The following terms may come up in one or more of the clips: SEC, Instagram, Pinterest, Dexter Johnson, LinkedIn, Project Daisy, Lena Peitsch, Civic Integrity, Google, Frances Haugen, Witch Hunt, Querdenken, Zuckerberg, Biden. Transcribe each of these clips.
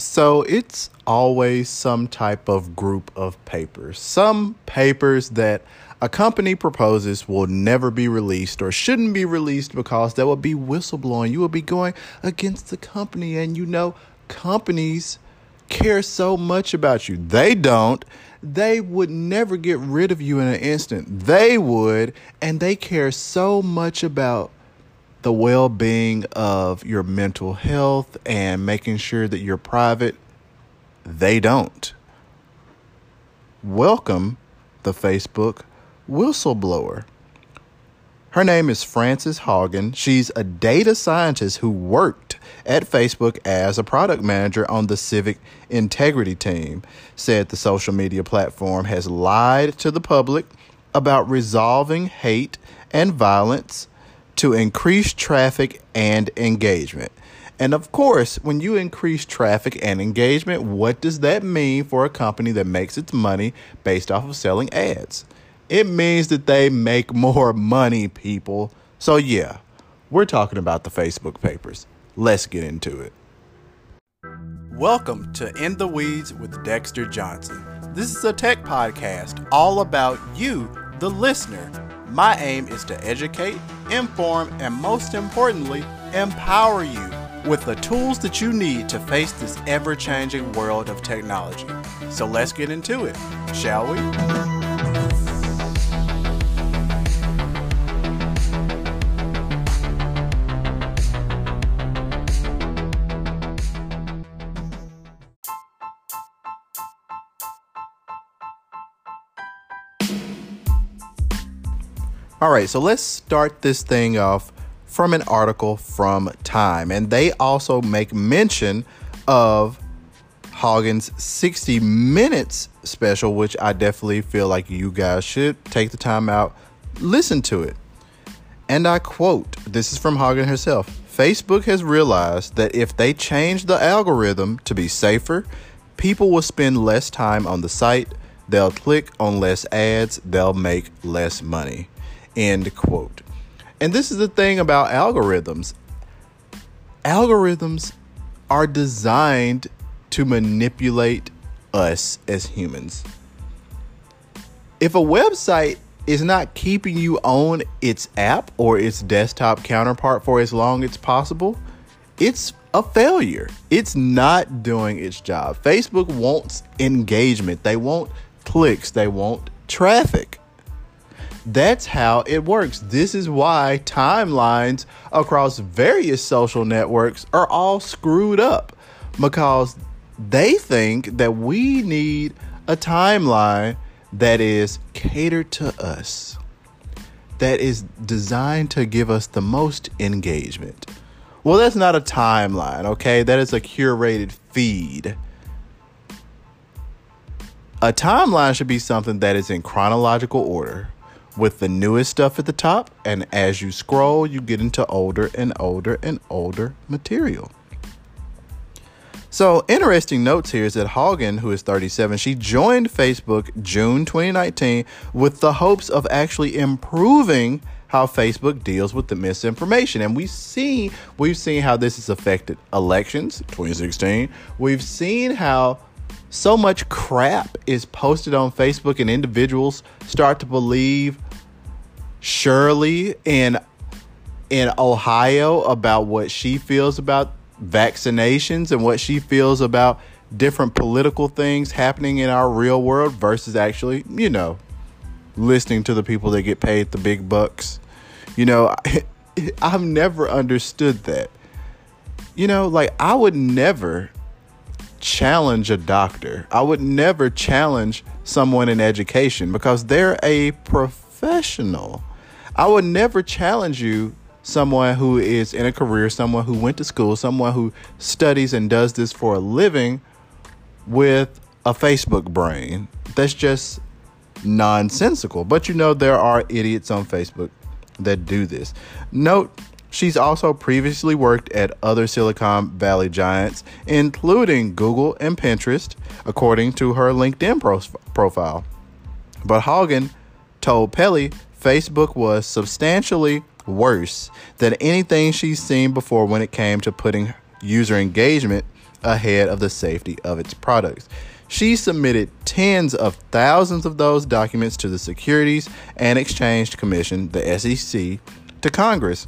So it's always some type of group of papers. Some papers that a company proposes will never be released or shouldn't be released because that would be whistleblowing. You would be going against the company. And, you know, companies care so much about you. They don't. They would never get rid of you in an instant. They would. And they care so much about the well-being of your mental health and making sure that you're private. They don't. Welcome the Facebook whistleblower. Her name is Frances Haugen. She's a data scientist who worked at Facebook as a product manager on the Civic Integrity team, said the social media platform has lied to the public about resolving hate and violence to increase traffic and engagement. And of course, when you increase traffic and engagement, what does that mean for a company that makes its money based off of selling ads? It means that they make more money, people. So yeah, we're talking about the Facebook papers. Let's get into it. Welcome to In the Weeds with Dexter Johnson. This is a tech podcast all about you, the listener. My aim is to educate, inform, and most importantly, empower you with the tools that you need to face this ever-changing world of technology. So let's get into it, shall we? All right, so let's start this thing off from an article from Time. And they also make mention of Haugen's 60 Minutes special, which I definitely feel like you guys should take the time out, listen to it. And I quote, this is from Haugen herself, "Facebook has realized that if they change the algorithm to be safer, people will spend less time on the site, they'll click on less ads, they'll make less money." End quote. And this is the thing about algorithms. Algorithms are designed to manipulate us as humans. If a website is not keeping you on its app or its desktop counterpart for as long as possible, it's a failure. It's not doing its job. Facebook wants engagement. They want clicks. They want traffic. That's how it works. This is why timelines across various social networks are all screwed up, because they think that we need a timeline that is catered to us, that is designed to give us the most engagement. Well, that's not a timeline, okay? That is a curated feed. A timeline should be something that is in chronological order, with the newest stuff at the top, and as you scroll, you get into older and older and older material. So, interesting notes here is that Haugen, who is 37, she joined Facebook June 2019 with the hopes of actually improving how Facebook deals with the misinformation. And we've seen how this has affected elections, 2016. We've seen how so much crap is posted on Facebook and individuals start to believe Shirley in Ohio about what she feels about vaccinations and what she feels about different political things happening in our real world versus actually, you know, listening to the people that get paid the big bucks. You know, I've never understood that. You know, like, I would never challenge a doctor. I would never challenge someone in education because they're a professional. I would never challenge you, someone who is in a career, someone who went to school, someone who studies and does this for a living, with a Facebook brain. That's just nonsensical. But you know, there are idiots on Facebook that do this. Note, she's also previously worked at other Silicon Valley giants, including Google and Pinterest, according to her LinkedIn profile. But Haugen told Pelly Facebook was substantially worse than anything she's seen before when it came to putting user engagement ahead of the safety of its products. She submitted tens of thousands of those documents to the Securities and Exchange Commission, the SEC, to Congress.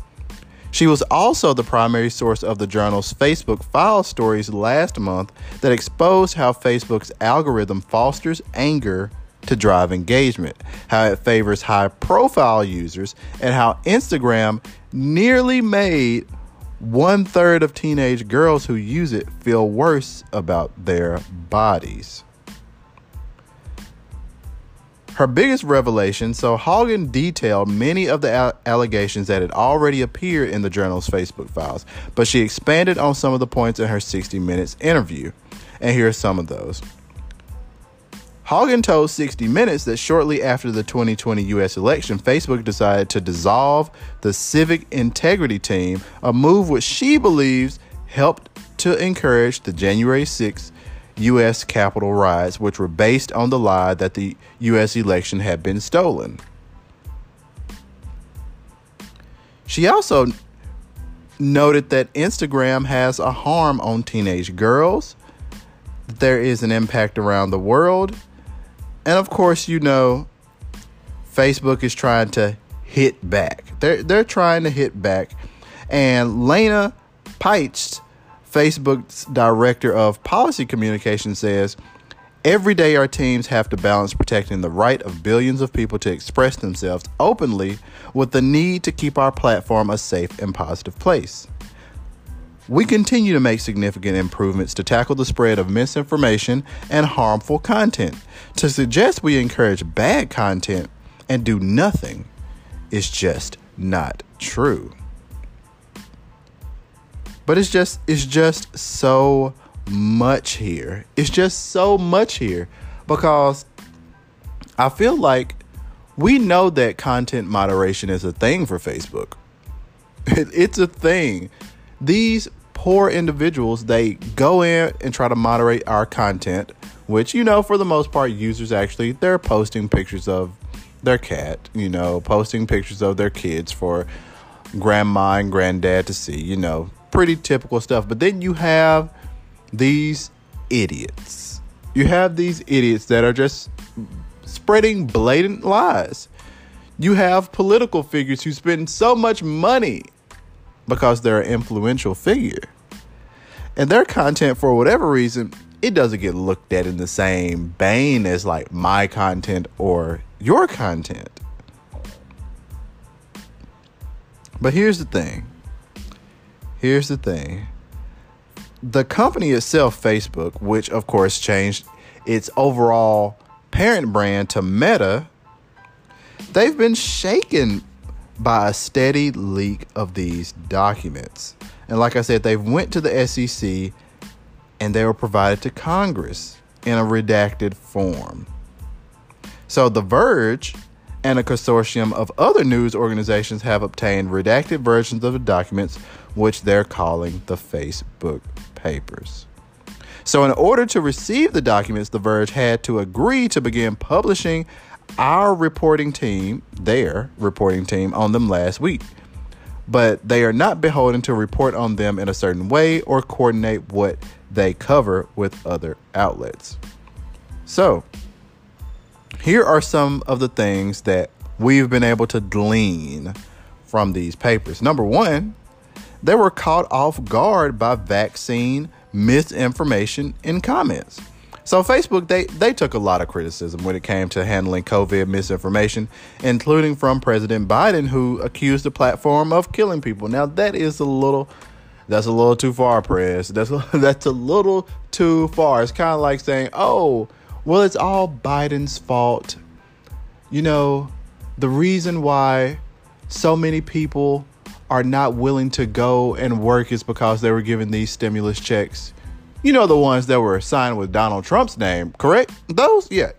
She was also the primary source of the journal's Facebook file stories last month that exposed how Facebook's algorithm fosters anger to drive engagement, how it favors high-profile users, and how Instagram nearly made one-third of teenage girls who use it feel worse about their bodies. Her biggest revelation, so Haugen detailed many of the allegations that had already appeared in the journal's Facebook files, but she expanded on some of the points in her 60 Minutes interview. And here are some of those. Haugen told 60 Minutes that shortly after the 2020 U.S. election, Facebook decided to dissolve the Civic Integrity team, a move which she believes helped to encourage the January 6th U.S. Capitol riots, which were based on the lie that the U.S. election had been stolen. She also noted that Instagram has a harm on teenage girls, that there is an impact around the world, and of course, you know, Facebook is trying to hit back. They're trying to hit back, and Lena Peitsch, Facebook's director of policy communication, says, "Every day our teams have to balance protecting the right of billions of people to express themselves openly with the need to keep our platform a safe and positive place. We continue to make significant improvements to tackle the spread of misinformation and harmful content. To suggest we encourage bad content and do nothing is just not true." But it's just so much here. It's just so much here because I feel like we know that content moderation is a thing for Facebook. It's a thing. These poor individuals, they go in and try to moderate our content, which, you know, for the most part, users actually, they're posting pictures of their cat, you know, posting pictures of their kids for grandma and granddad to see, you know. Pretty typical stuff. But then you have these idiots. You have these idiots that are just spreading blatant lies. You have political figures who spend so much money because they're an influential figure. And their content, for whatever reason, it doesn't get looked at in the same vein as like my content or your content. But here's the thing. Here's the thing. The company itself, Facebook, which of course changed its overall parent brand to Meta, they've been shaken by a steady leak of these documents. And like I said, they went to the SEC and they were provided to Congress in a redacted form. So The Verge and a consortium of other news organizations have obtained redacted versions of the documents, which they're calling the Facebook Papers. So in order to receive the documents, The Verge had to agree to begin publishing their reporting team on them last week. But they are not beholden to report on them in a certain way or coordinate what they cover with other outlets. So here are some of the things that we've been able to glean from these papers. Number one, they were caught off guard by vaccine misinformation in comments. So Facebook, they took a lot of criticism when it came to handling COVID misinformation, including from President Biden, who accused the platform of killing people. Now, that's a little too far, Prez. That's a little too far. It's kind of like saying, oh, well, it's all Biden's fault. You know, the reason why so many people are not willing to go and work is because they were given these stimulus checks. You know, the ones that were signed with Donald Trump's name, correct? Those? Yeah.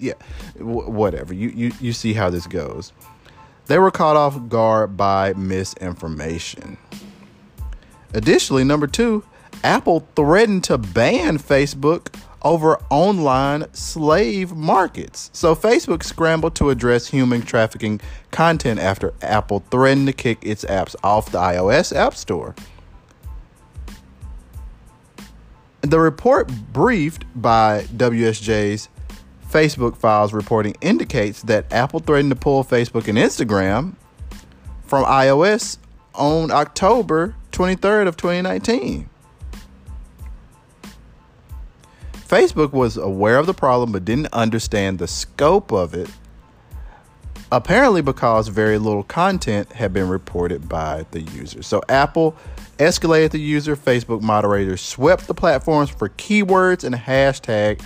Whatever. You see how this goes. They were caught off guard by misinformation. Additionally, number two, Apple threatened to ban Facebook over online slave markets. So Facebook scrambled to address human trafficking content after Apple threatened to kick its apps off the iOS App Store. The report briefed by WSJ's Facebook Files reporting indicates that Apple threatened to pull Facebook and Instagram from iOS on October 23rd of 2019. Facebook was aware of the problem but didn't understand the scope of it, apparently because very little content had been reported by the user. So Apple escalated the user. Facebook moderators swept the platforms for keywords and hashtag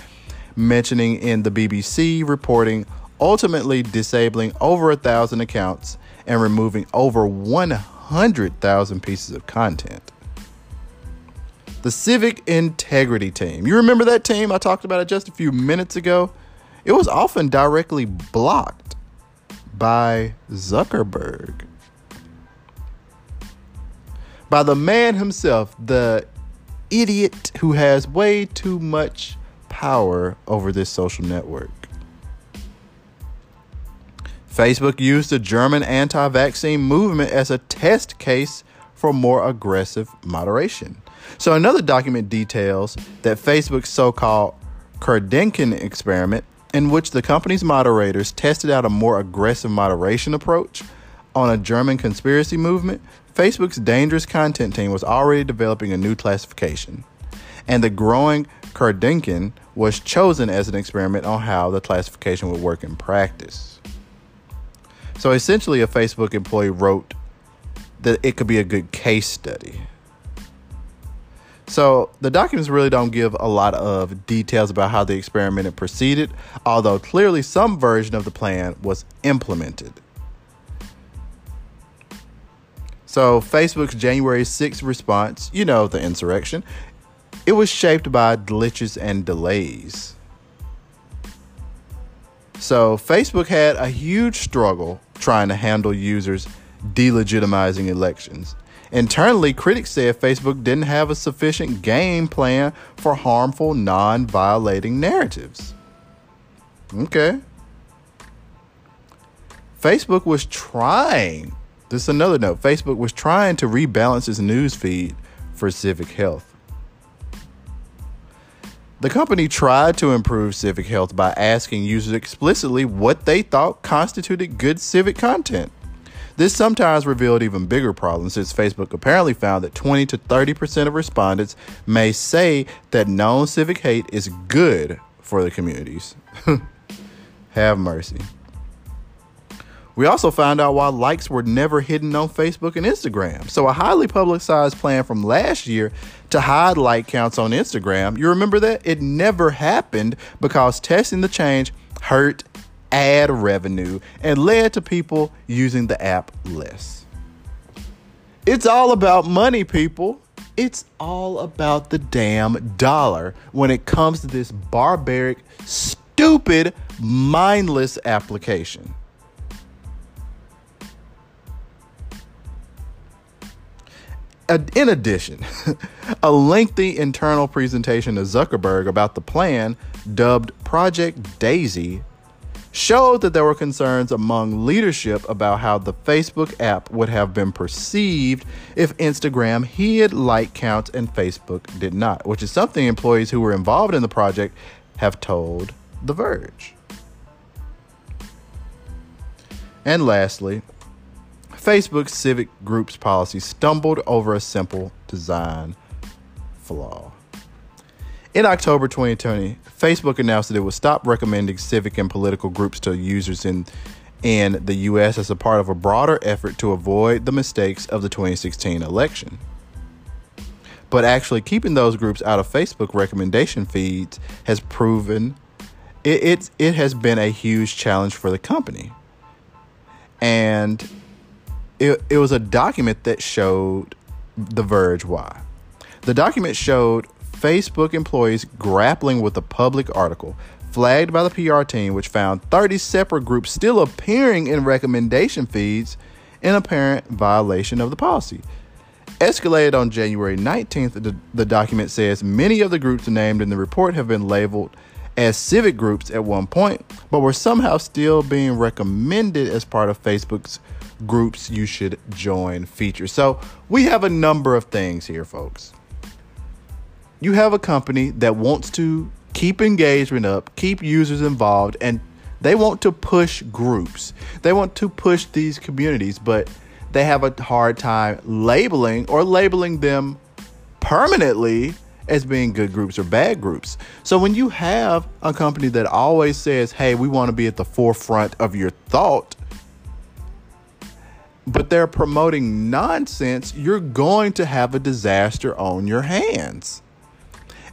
mentioning in the BBC reporting, ultimately disabling over 1,000 accounts and removing over 100,000 pieces of content. The Civic Integrity team. You remember that team? I talked about it just a few minutes ago. It was often directly blocked by Zuckerberg. By the man himself, the idiot who has way too much power over this social network. Facebook used the German anti-vaccine movement as a test case for more aggressive moderation. So another document details that Facebook's so-called Querdenken experiment, in which the company's moderators tested out a more aggressive moderation approach on a German conspiracy movement, Facebook's dangerous content team was already developing a new classification, and the growing Querdenken was chosen as an experiment on how the classification would work in practice. So essentially, a Facebook employee wrote that it could be a good case study. So the documents really don't give a lot of details about how the experiment proceeded, although clearly some version of the plan was implemented. So Facebook's January 6th response, you know, the insurrection, it was shaped by glitches and delays. So Facebook had a huge struggle trying to handle users delegitimizing elections. Internally, critics said Facebook didn't have a sufficient game plan for harmful, non-violating narratives. Okay. Facebook was trying, this is another note, Facebook was trying to rebalance its news feed for civic health. The company tried to improve civic health by asking users explicitly what they thought constituted good civic content. This sometimes revealed even bigger problems, since Facebook apparently found that 20 to 30% of respondents may say that known civic hate is good for the communities. Have mercy. We also found out why likes were never hidden on Facebook and Instagram. So a highly publicized plan from last year to hide like counts on Instagram, you remember that? It never happened because testing the change hurt ad revenue and led to people using the app less. It's all about money, people. It's all about the damn dollar when it comes to this barbaric, stupid, mindless application. In addition, a lengthy internal presentation to Zuckerberg about the plan, dubbed Project Daisy, showed that there were concerns among leadership about how the Facebook app would have been perceived if Instagram hid like counts and Facebook did not, which is something employees who were involved in the project have told The Verge. And lastly, Facebook's Civic Groups policy stumbled over a simple design flaw. In October 2020, Facebook announced that it would stop recommending civic and political groups to users in the U.S. as a part of a broader effort to avoid the mistakes of the 2016 election. But actually keeping those groups out of Facebook recommendation feeds has proven it has been a huge challenge for the company. And it was a document that showed The Verge why. The document showed Facebook employees grappling with a public article flagged by the PR team, which found 30 separate groups still appearing in recommendation feeds in apparent violation of the policy. Escalated on January 19th, the document says many of the groups named in the report have been labeled as civic groups at one point, but were somehow still being recommended as part of Facebook's groups you should join feature. So we have a number of things here, folks. you have a company that wants to keep engagement up, keep users involved, and they want to push groups. They want to push these communities, but they have a hard time labeling them permanently as being good groups or bad groups. So when you have a company that always says, hey, we want to be at the forefront of your thought, but they're promoting nonsense, you're going to have a disaster on your hands.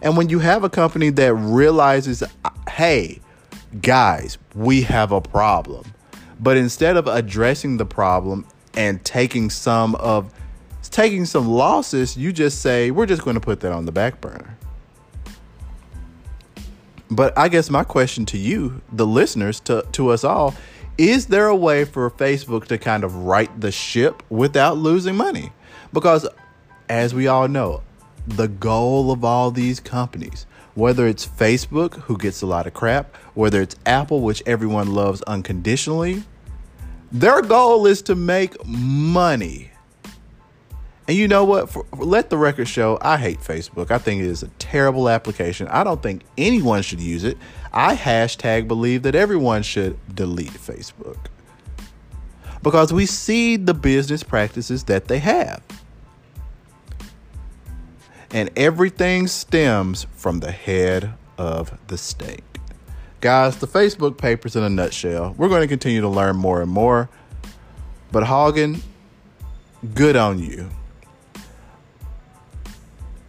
And when you have a company that realizes, hey, guys, we have a problem, but instead of addressing the problem and taking some losses, you just say, we're just going to put that on the back burner. But I guess my question to you, the listeners, to us all, is there a way for Facebook to kind of right the ship without losing money? Because as we all know, the goal of all these companies, whether it's Facebook, who gets a lot of crap, whether it's Apple, which everyone loves unconditionally, their goal is to make money. And you know what? Let the record show, I hate Facebook. I think it is a terrible application. I don't think anyone should use it. I #believe that everyone should delete Facebook, because we see the business practices that they have. And everything stems from the head of the snake. Guys, the Facebook papers in a nutshell. We're going to continue to learn more and more. But Haugen, good on you.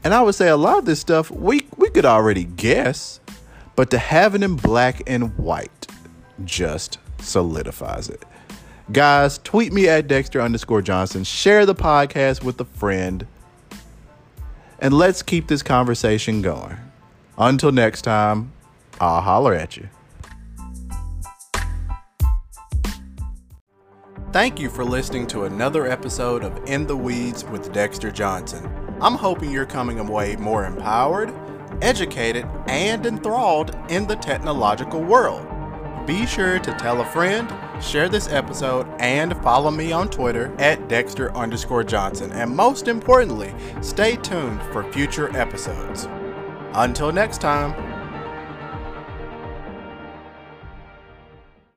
And I would say a lot of this stuff we could already guess, but to have it in black and white just solidifies it. Guys, tweet me at Dexter_Johnson. Share the podcast with a friend. And let's keep this conversation going. Until next time, I'll holler at you. Thank you for listening to another episode of In the Weeds with Dexter Johnson. I'm hoping you're coming away more empowered, educated, and enthralled in the technological world. Be sure to tell a friend, share this episode, and follow me on Twitter at Dexter_Johnson. And most importantly, stay tuned for future episodes. Until next time.